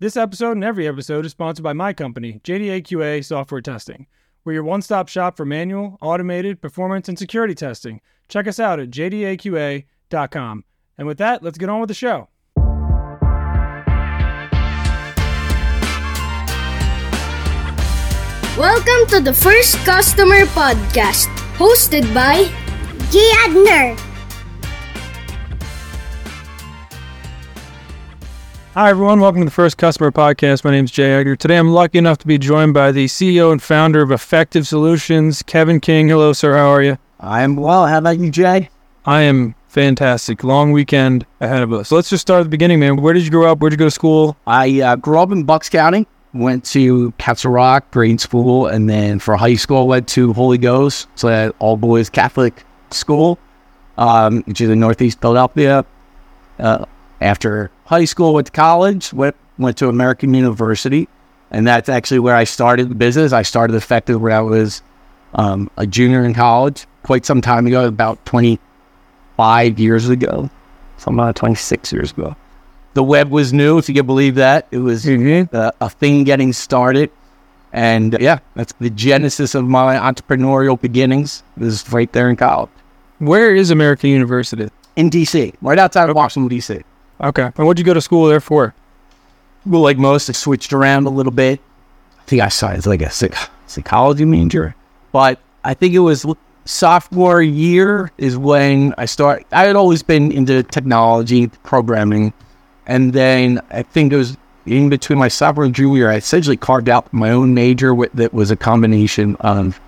This episode and every episode is sponsored by my company, JDAQA Software Testing. We're your one-stop shop for manual, automated, performance, and security testing. Check us out at JDAQA.com. And with that, let's get on with the show. Welcome to the First Customer Podcast, hosted by Jay Aigner. Hi, everyone. Welcome to the First Customer Podcast. My name is Jay Egger. Today, I'm lucky enough to be joined by the CEO and founder of Effective Solutions, Kevin King. Hello, sir. How are you? I am well. How about you, Jay? I am fantastic. Long weekend ahead of us. So let's just start at the beginning, man. Where did you grow up? Where did you go to school? I grew up in Bucks County, went to Castle Rock, grade school, and then for high school, went to Holy Ghost, so that all-boys Catholic school, which is in Northeast Philadelphia. After high school, went to college, went to American University, and that's actually where I started the business. I started Effective when I was a junior in college, quite some time ago, about 25 years ago, something about 26 years ago. The web was new, if you can believe that. It was a thing getting started, and that's the genesis of my entrepreneurial beginnings. This is right there in college. Where is American University? In D.C., right outside of Washington, D.C. Okay. And what'd you go to school there for? Well, like most, I switched around a little bit. I think I started like a psychology major. But I think it was sophomore year is when I started. I had always been into technology, programming. And then I think it was in between my sophomore and junior year, I essentially carved out my own major that was a combination of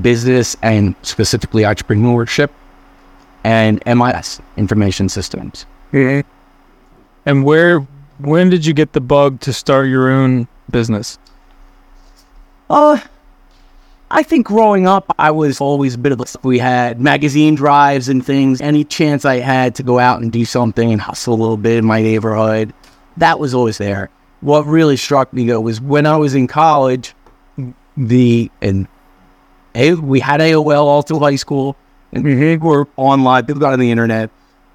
business and specifically entrepreneurship and MIS, information systems. Mm-hmm. And when did you get the bug to start your own business? I think growing up, I was always a bit of a... We had magazine drives and things. Any chance I had to go out and do something and hustle a little bit in my neighborhood, that was always there. What really struck me, though, was when I was in college, we had AOL all through high school, and we were online, people got on the internet.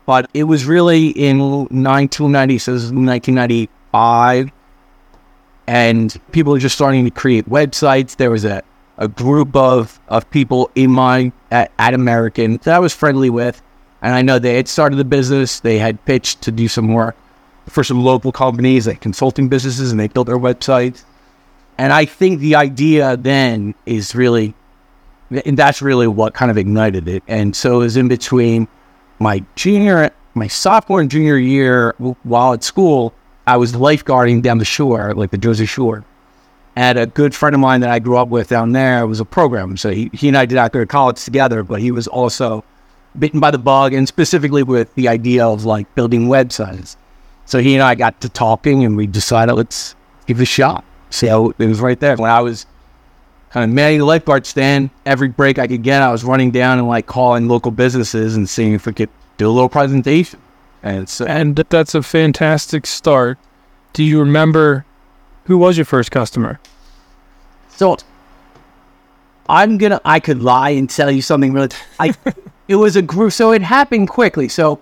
But it was really in 1990, so this is 1995, and people are just starting to create websites. There was a group of people in at American that I was friendly with, and I know they had started the business. They had pitched to do some work for some local companies, like consulting businesses, and they built their websites. And I think the idea then is really, and that's really what kind of ignited it. And so it was in between my sophomore and junior year while at school, I was lifeguarding down the shore, like the Jersey Shore. And a good friend of mine that I grew up with down there was a programmer. So he and I did not go to college together, but he was also bitten by the bug and specifically with the idea of like building websites. So he and I got to talking and we decided, let's give it a shot. So it was right there. When I was kind of manning the lifeguard stand, every break I could get, I was running down and like calling local businesses and seeing if we could do a little presentation. And that's a fantastic start. Do you remember who was your first customer? So I could lie and tell you something really. It was a group, so it happened quickly. So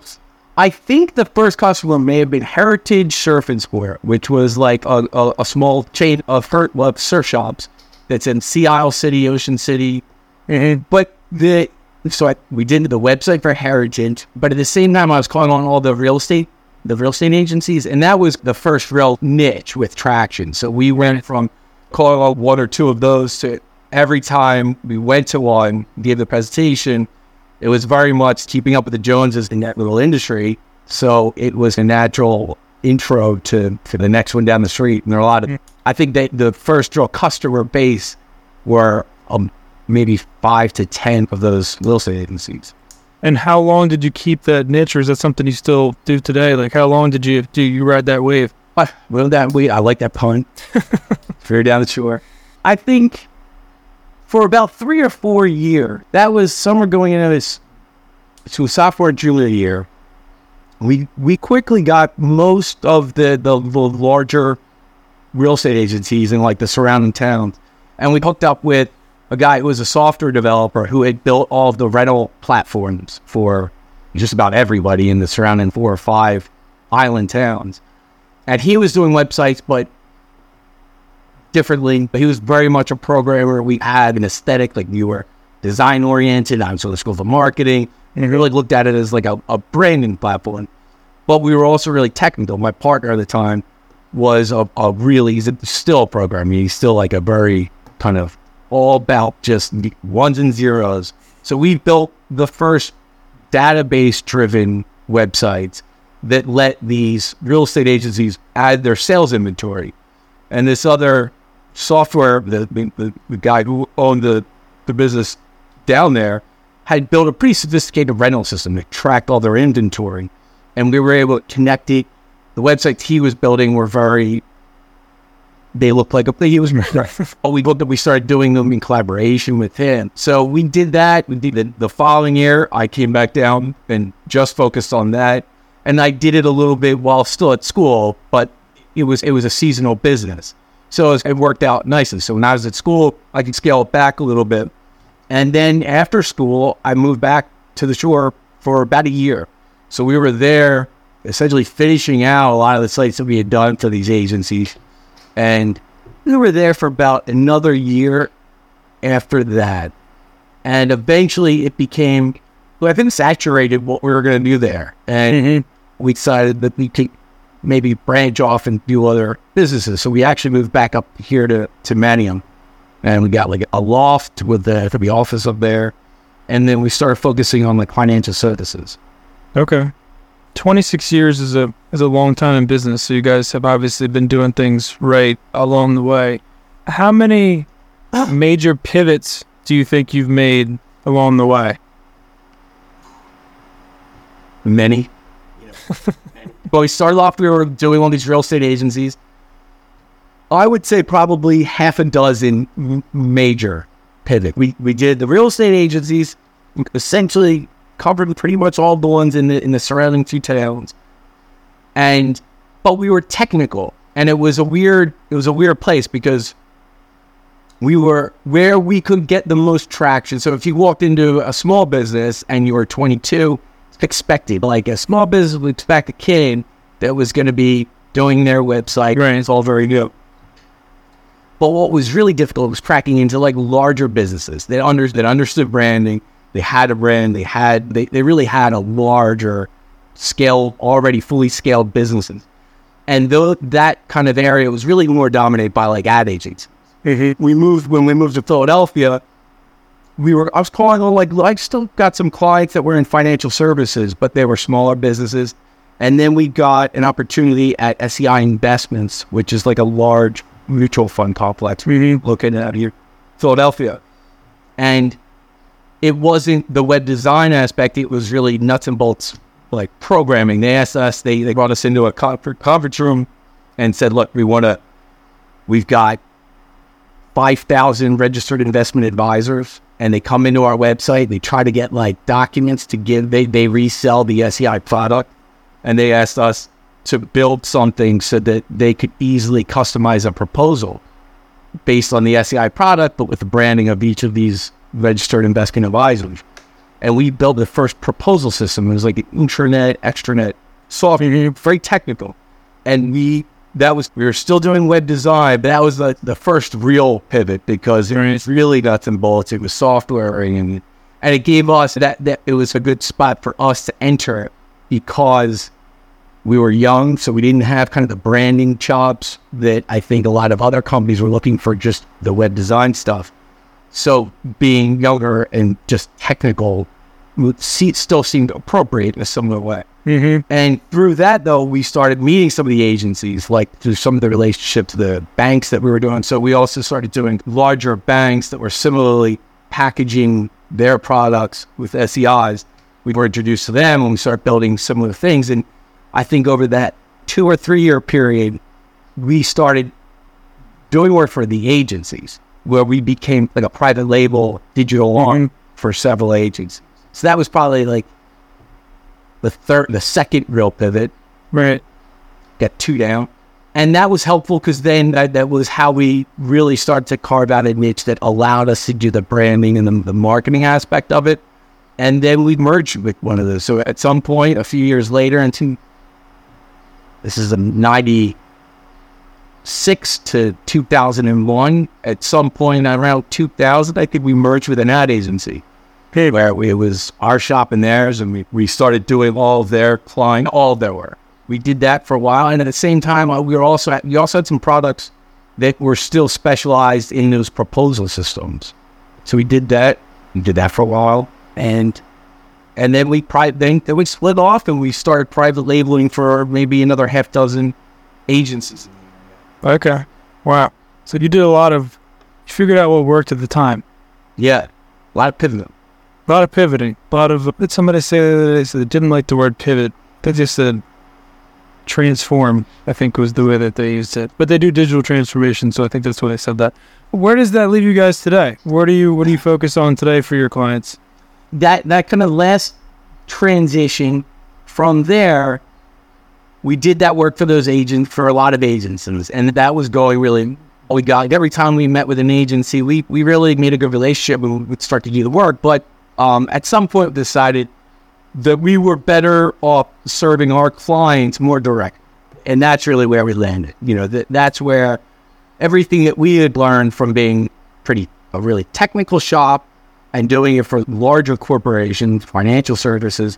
I think the first customer may have been Heritage Surf and Square, which was like a small chain of surf shops. That's in Sea Isle City, Ocean City. But we did the website for Heritage, but at the same time I was calling on all the real estate agencies, and that was the first real niche with traction. So we went from calling on one or two of those to every time we went to one, gave the presentation, it was very much keeping up with the Joneses in that little industry. So it was a natural intro to the next one down the street. And there are a lot of, I think that the first real customer base were maybe 5 to 10 of those real estate agencies. And how long did you keep that niche, or is that something you still do today? Like, how long did you ride that wave? I like that pun. Fair down the shore. I think for about 3 or 4 years, that was summer going into this to sophomore and junior year. We quickly got most of the larger real estate agencies in like the surrounding towns. And we hooked up with a guy who was a software developer who had built all of the rental platforms for just about everybody in the surrounding 4 or 5 island towns. And he was doing websites, but differently, but he was very much a programmer. We had an aesthetic, like we were design oriented. I'm so let's go for marketing. And he really looked at it as like a branding platform. But we were also really technical. My partner at the time was a really, he's still a programmer. He's still like a very kind of all about just ones and zeros. So we built the first database-driven websites that let these real estate agencies add their sales inventory. And this other software, the guy who owned the business down there, had built a pretty sophisticated rental system to track all their inventory. And we were able to connect it. The websites he was building were very, they looked like a thing he was we started doing them in collaboration with him. So we did that. We did the following year, I came back down and just focused on that. And I did it a little bit while still at school, but it was a seasonal business. So it worked out nicely. So when I was at school, I could scale it back a little bit. And then after school, I moved back to the shore for about a year. So we were there essentially finishing out a lot of the sites that we had done for these agencies. And we were there for about another year after that. And eventually it became, well, I think saturated what we were going to do there. And we decided that we could maybe branch off and do other businesses. So we actually moved back up here to Manningham. And we got like a loft with the office up there. And then we started focusing on like financial services. Okay. 26 years is a long time in business, so you guys have obviously been doing things right along the way. How many major pivots do you think you've made along the way? Many. Well, we started off, we were doing all these real estate agencies. I would say probably half a dozen major pivots. We did the real estate agencies, essentially covered pretty much all the ones in the surrounding two towns, but we were technical, and it was a weird place because we were where we could get the most traction. So if you walked into a small business and you were 22, it's expected. Like a small business would expect a kid that was going to be doing their website. Right. It's all very new. But what was really difficult was cracking into like larger businesses that understood branding. They had a brand. They really had a larger scale, already fully scaled businesses, and though that kind of area was really more dominated by like ad agencies. Mm-hmm. When we moved to Philadelphia, I was calling on like I still got some clients that were in financial services, but they were smaller businesses, and then we got an opportunity at SEI Investments, which is like a large mutual fund complex located out here, Philadelphia, and. It wasn't the web design aspect. It was really nuts and bolts, like programming. They asked us, they brought us into a conference room and said, look, we've got 5,000 registered investment advisors, and they come into our website. They try to get like documents to give. They resell the SEI product, and they asked us to build something so that they could easily customize a proposal based on the SEI product, but with the branding of each of these registered investment advisors. And we built the first proposal system. It was like an intranet, extranet software, very technical. And we were still doing web design, but that was the first real pivot because it was really nuts and bolts. It was software, and it gave us that it was a good spot for us to enter because we were young, so we didn't have kind of the branding chops that I think a lot of other companies were looking for, just the web design stuff. So being younger and just technical still seemed appropriate in a similar way. Mm-hmm. And through that, though, we started meeting some of the agencies, like through some of the relationships, the banks that we were doing. So we also started doing larger banks that were similarly packaging their products with SEIs. We were introduced to them, and we started building similar things. And I think over that 2 or 3 year period, we started doing work for the agencies, where we became like a private label digital arm for several agencies. So that was probably like the second real pivot. Right. Got two down. And that was helpful because then that was how we really started to carve out a niche that allowed us to do the branding and the marketing aspect of it. And then we merged with one of those. So at some point, a few years later, this is a 90... 2006 to 2001. At some point around 2000, I think we merged with an ad agency, where it was our shop and theirs, and we started doing all their client, all their work. We did that for a while, and at the same time, we also had some products that were still specialized in those proposal systems. So we did that. We did that for a while, and then we split off, and we started private labeling for maybe another half dozen agencies. Okay, wow. So you did a lot of, you figured out what worked at the time. Yeah, a lot of pivoting. Did somebody say that they didn't like the word pivot? They just said transform, I think was the way that they used it. But they do digital transformation, so I think that's why they said that. Where does that leave you guys today? What do you focus on today for your clients? That kind of last transition from there, we did that work for those agents, for a lot of agencies, and that was going really. We got every time we met with an agency, we really made a good relationship, and we'd start to do the work. But at some point, we decided that we were better off serving our clients more direct, and that's really where we landed. You know, that's where everything that we had learned from being a really technical shop and doing it for larger corporations, financial services.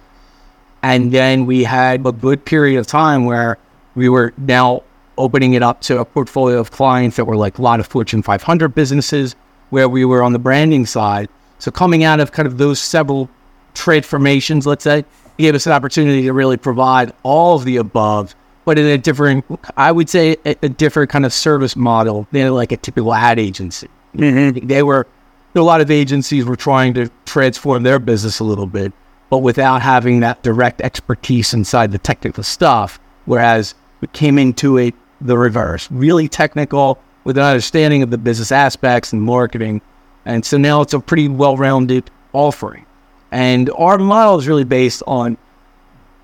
And then we had a good period of time where we were now opening it up to a portfolio of clients that were like a lot of Fortune 500 businesses, where we were on the branding side. So coming out of kind of those several transformations, let's say, gave us an opportunity to really provide all of the above, but in a different, I would say, a different kind of service model than like a typical ad agency. Mm-hmm. A lot of agencies were trying to transform their business a little bit, but without having that direct expertise inside the technical stuff, whereas we came into it the reverse, really technical with an understanding of the business aspects and marketing. And so now it's a pretty well-rounded offering. And our model is really based on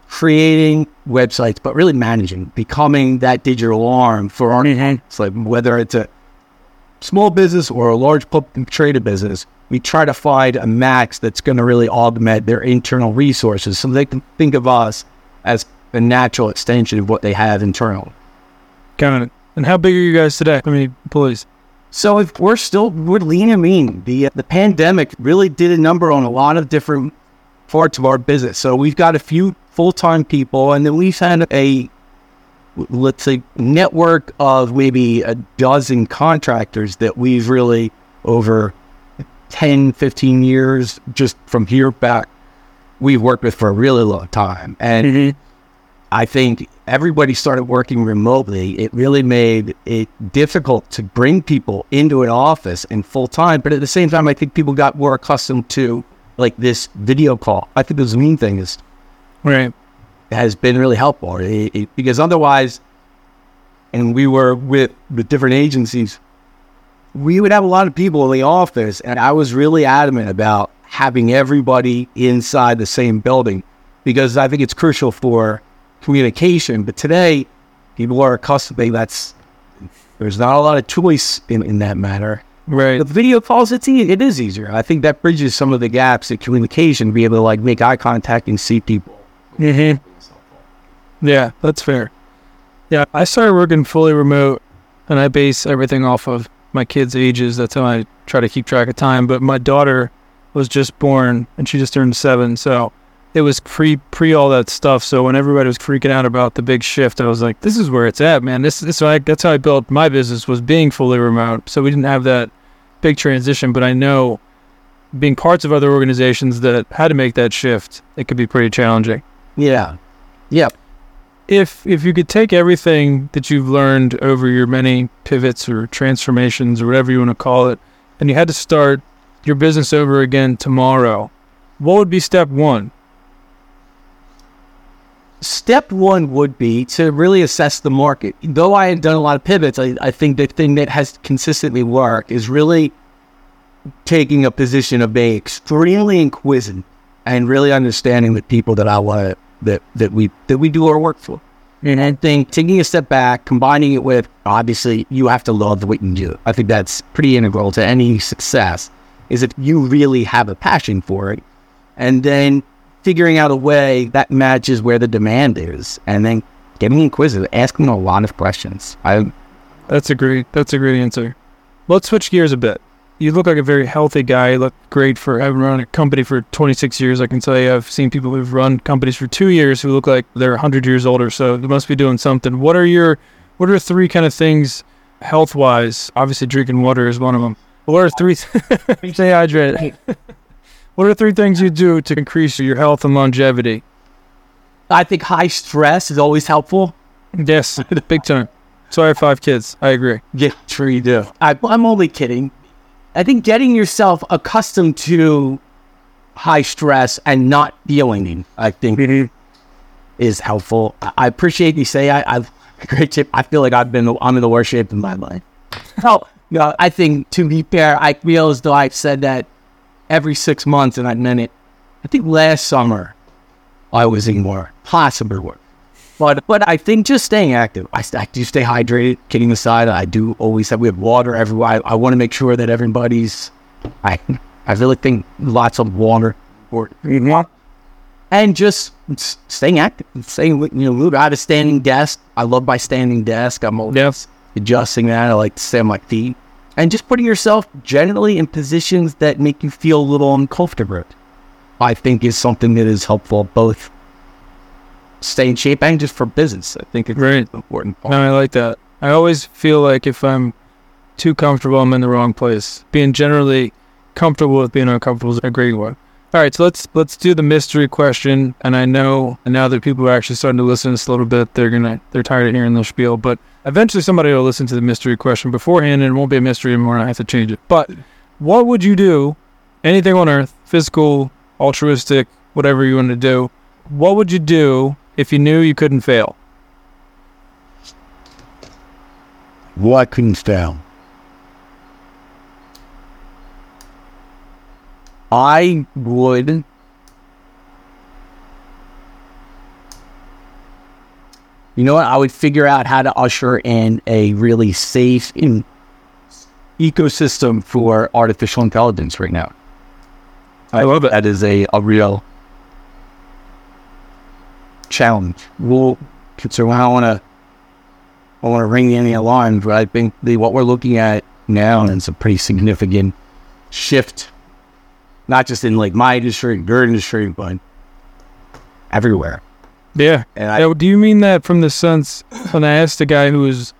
creating websites, but really managing, becoming that digital arm for our clients. Like whether it's a small business or a large publicly traded business, we try to find a max that's going to really augment their internal resources so they can think of us as a natural extension of what they have internal. Got it. And how big are you guys today? I mean, please. So if we're lean and mean. The pandemic really did a number on a lot of different parts of our business. So we've got a few full-time people, and then we've had a network of maybe a dozen contractors that we've really, over 10, 15 years, just from here back, we've worked with for a really long time. And I think everybody started working remotely. It really made it difficult to bring people into an office in full time. But at the same time, I think people got more accustomed to like this video call. I think the Zoom thing is right. Has been really helpful because otherwise, and we were with different agencies, we would have a lot of people in the office, and I was really adamant about having everybody inside the same building because I think it's crucial for communication. But today, people are accustomed to there's not a lot of choice in that matter. Right. The video calls, it is easier. I think that bridges some of the gaps in communication, be able to like make eye contact and see people. Mm-hmm. Yeah, that's fair. Yeah, I started working fully remote, and I base everything off of my kids' ages. That's how I try to keep track of time. But my daughter was just born, and she just turned 7, so it was pre all that stuff. So when everybody was freaking out about the big shift, I was like, "This is where it's at, man." That's how I built my business, was being fully remote. So we didn't have that big transition, but I know being parts of other organizations that had to make that shift, it could be pretty challenging. Yeah. Yep. If you could take everything that you've learned over your many pivots or transformations or whatever you want to call it, and you had to start your business over again tomorrow, what would be step one? Step one would be to really assess the market. Though I had done a lot of pivots, I think the thing that has consistently worked is really taking a position of being extremely inquisitive and really understanding the people that I want that we do our work for. And I think taking a step back, combining it with, obviously, you have to love what you do. I think that's pretty integral to any success, is if you really have a passion for it. And then figuring out a way that matches where the demand is. And then getting inquisitive, asking a lot of questions. I That's a great answer. Let's switch gears a bit. You look like a very healthy guy. You look great for, I've run a company for 26 years. I can tell you, I've seen people who've run companies for 2 years who look like they're 100 years old or so. They must be doing something. What are three kind of things health-wise? Obviously, drinking water is one of them. But what are three? Stay hydrated. What are three things you do to increase your health and longevity? I think high stress is always helpful. Yes, big time. So I have 5 kids. I agree. Yeah, sure you do. I'm only kidding. I think getting yourself accustomed to high stress and not feeling it, I think, is helpful. I appreciate you saying I've great tip. I feel like I'm in the worst shape of my life. So, you know, I think, to be fair, I feel as though I've said that every 6 months, and I meant it. I think last summer I was in more possible work. But I think just staying active. I do stay hydrated. Kidding aside, I do always have, we have water everywhere. I want to make sure that everybody's, I really think lots of water. And just staying active. Staying, I have a standing desk. I love my standing desk. I'm always adjusting that. I like to stay on my feet. And just putting yourself generally in positions that make you feel a little uncomfortable, I think, is something that is helpful, both stay in shape and just for business. I think it's important. No, I like that. I always feel like if I'm too comfortable, I'm in the wrong place. Being generally comfortable with being uncomfortable is a great one. All right, so let's do the mystery question. And I know now that people are actually starting to listen to this a little bit, they're tired of hearing the spiel, but eventually somebody will listen to the mystery question beforehand and it won't be a mystery anymore and I have to change it. But what would you do, anything on earth, physical, altruistic, whatever you want to do, what would you do if you knew you couldn't fail? Well, I couldn't fail. I would I would figure out how to usher in a really safe ecosystem for artificial intelligence right now. I love it. That is a real challenge. We'll consider. I want to ring any alarms, but I think what we're looking at now is a pretty significant shift, not just in like my industry, your industry, but everywhere. Yeah. And do you mean that from the sense when I asked a guy who was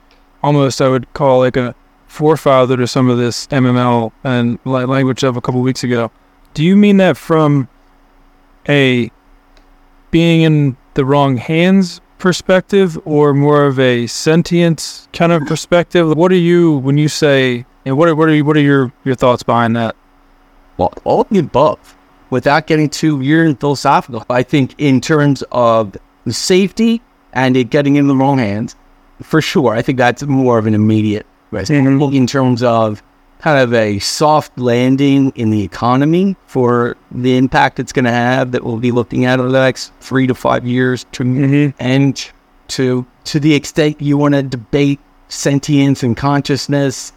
almost, I would call like a forefather to some of this MML and language of a couple of weeks ago? Do you mean that from a being in the wrong hands perspective, or more of a sentience kind of perspective? What are you when you say, and what are your thoughts behind that? Well, all of the above, without getting too weird and philosophical. I think in terms of safety and it getting in the wrong hands, for sure. I think that's more of an immediate risk. Mm-hmm. In terms of kind of a soft landing in the economy for the impact it's going to have that we'll be looking at over the next 3 to 5 years. And to the extent you want to debate sentience and consciousness,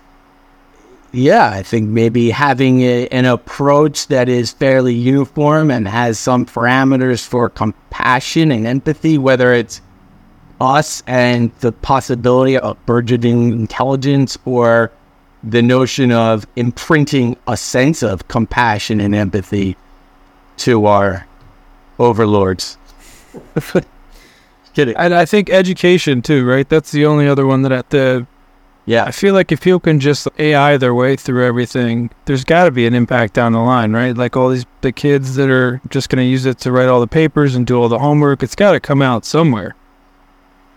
yeah, I think maybe having an approach that is fairly uniform and has some parameters for compassion and empathy, whether it's us and the possibility of burgeoning intelligence or the notion of imprinting a sense of compassion and empathy to our overlords. Kidding. And I think education too, right? That's the only other one that I feel like if people can just AI their way through everything, there's got to be an impact down the line, right? Like all the kids that are just going to use it to write all the papers and do all the homework, it's got to come out somewhere.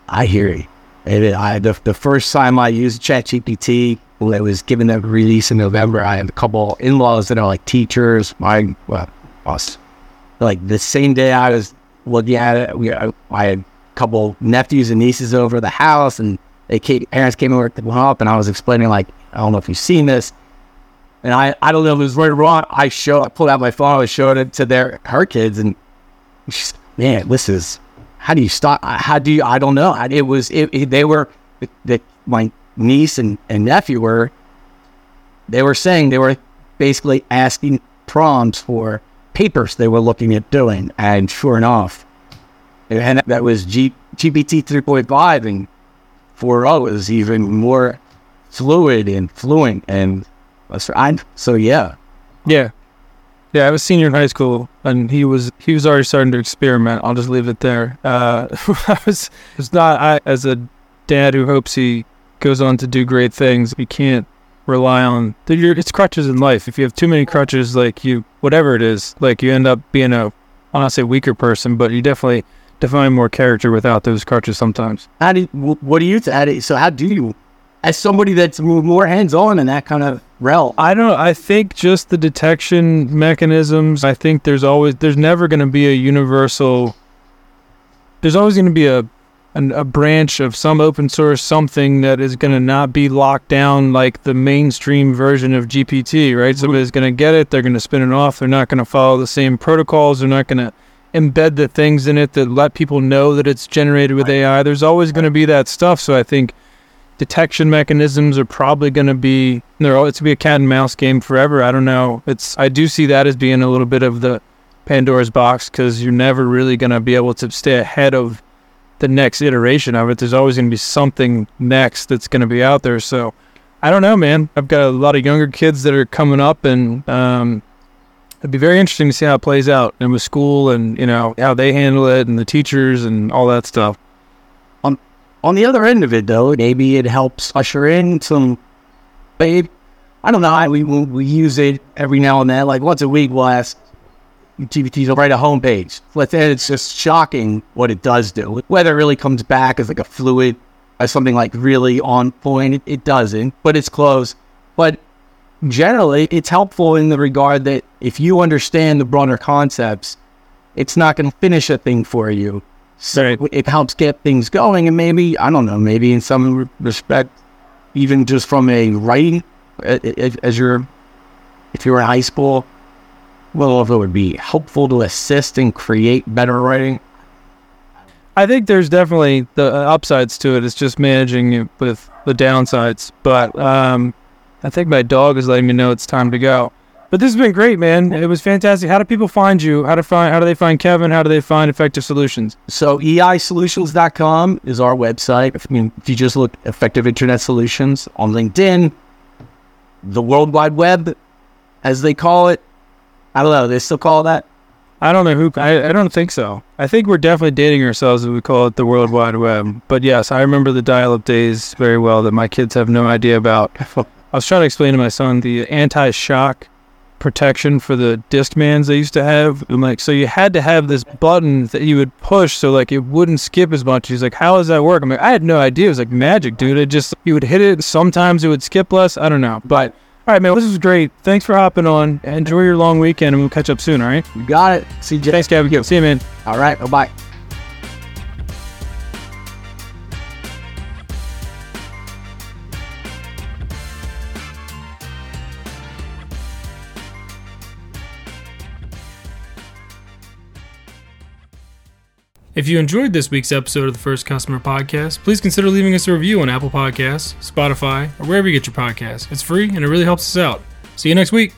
I hear you. The first time I used ChatGPT, when it was given that release in November, I have a couple in-laws that are like teachers. Us. Like the same day I was looking at it, I had a couple nephews and nieces over the house, and parents came over to the home, and I was explaining, like, I don't know if you've seen this, and I don't know if it was right or wrong. I pulled out my phone, I showed it to her kids, and she's, man, this is. How do you stop? How do you? I don't know. It was. They were. My niece and nephew were. They were saying they were basically asking prompts for papers they were looking at doing, and sure enough, and that was GPT 3.5, and 4.0 was even more fluid and fluent, and so yeah. I was a senior in high school, and he was already starting to experiment. I'll just leave it there. As a dad who hopes he goes on to do great things, you can't rely on it's crutches in life. If you have too many crutches, you end up being a, I'll not say weaker person, but you definitely define more character without those crutches sometimes. How do you, as somebody that's more hands-on in that kind of realm? I don't know. I think just the detection mechanisms, I think there's never going to be a universal, there's always going to be a branch of some open source something that is going to not be locked down like the mainstream version of GPT, right? Somebody's going to get it, they're going to spin it off, they're not going to follow the same protocols, they're not going to embed the things in it that let people know that it's generated with AI. There's always going to be that stuff, so I think detection mechanisms are probably going to be, it's going to be a cat and mouse game forever. I don't know. I do see that as being a little bit of the Pandora's box, because you're never really going to be able to stay ahead of the next iteration of it. There's always going to be something next that's going to be out there. So I don't know, man. I've got a lot of younger kids that are coming up, and it'd be very interesting to see how it plays out, and with school, and how they handle it, and the teachers and all that stuff. On the other end of it, though, maybe it helps usher in some, babe, I don't know. We use it every now and then. Like once a week, we'll ask GPT to write a homepage. It's just shocking what it does do. Whether it really comes back as like a fluid, as something like really on point, it doesn't, but it's close. But generally, it's helpful in the regard that if you understand the broader concepts, it's not going to finish a thing for you. So it helps get things going, and maybe, I don't know, maybe in some respect, even just from a writing, if you were in high school, well, if it would be helpful to assist and create better writing. I think there's definitely the upsides to it. It's just managing it with the downsides. But I think my dog is letting me know it's time to go. But this has been great, man. It was fantastic. How do people find you? How do they find Kevin? How do they find Effective Solutions? So EISolutions.com is our website. If you just look Effective Internet Solutions on LinkedIn, the World Wide Web, as they call it. I don't know. They still call it that? I don't know who. I don't think so. I think we're definitely dating ourselves if we call it the World Wide Web. But yes, I remember the dial-up days very well that my kids have no idea about. I was trying to explain to my son the anti-shock protection for the Discmans they used to have. I'm like, so you had to have this button that you would push so like it wouldn't skip as much. He's like, how does that work? I'm like, I had no idea. It was like magic, dude. You would hit it. Sometimes it would skip less. I don't know. But all right, man, this was great. Thanks for hopping on. Enjoy your long weekend, and we'll catch up soon, all right? You got it. See you, Jay. Thanks, Kevin. See you, man. All right, bye-bye. If you enjoyed this week's episode of the First Customer Podcast, please consider leaving us a review on Apple Podcasts, Spotify, or wherever you get your podcasts. It's free, and it really helps us out. See you next week.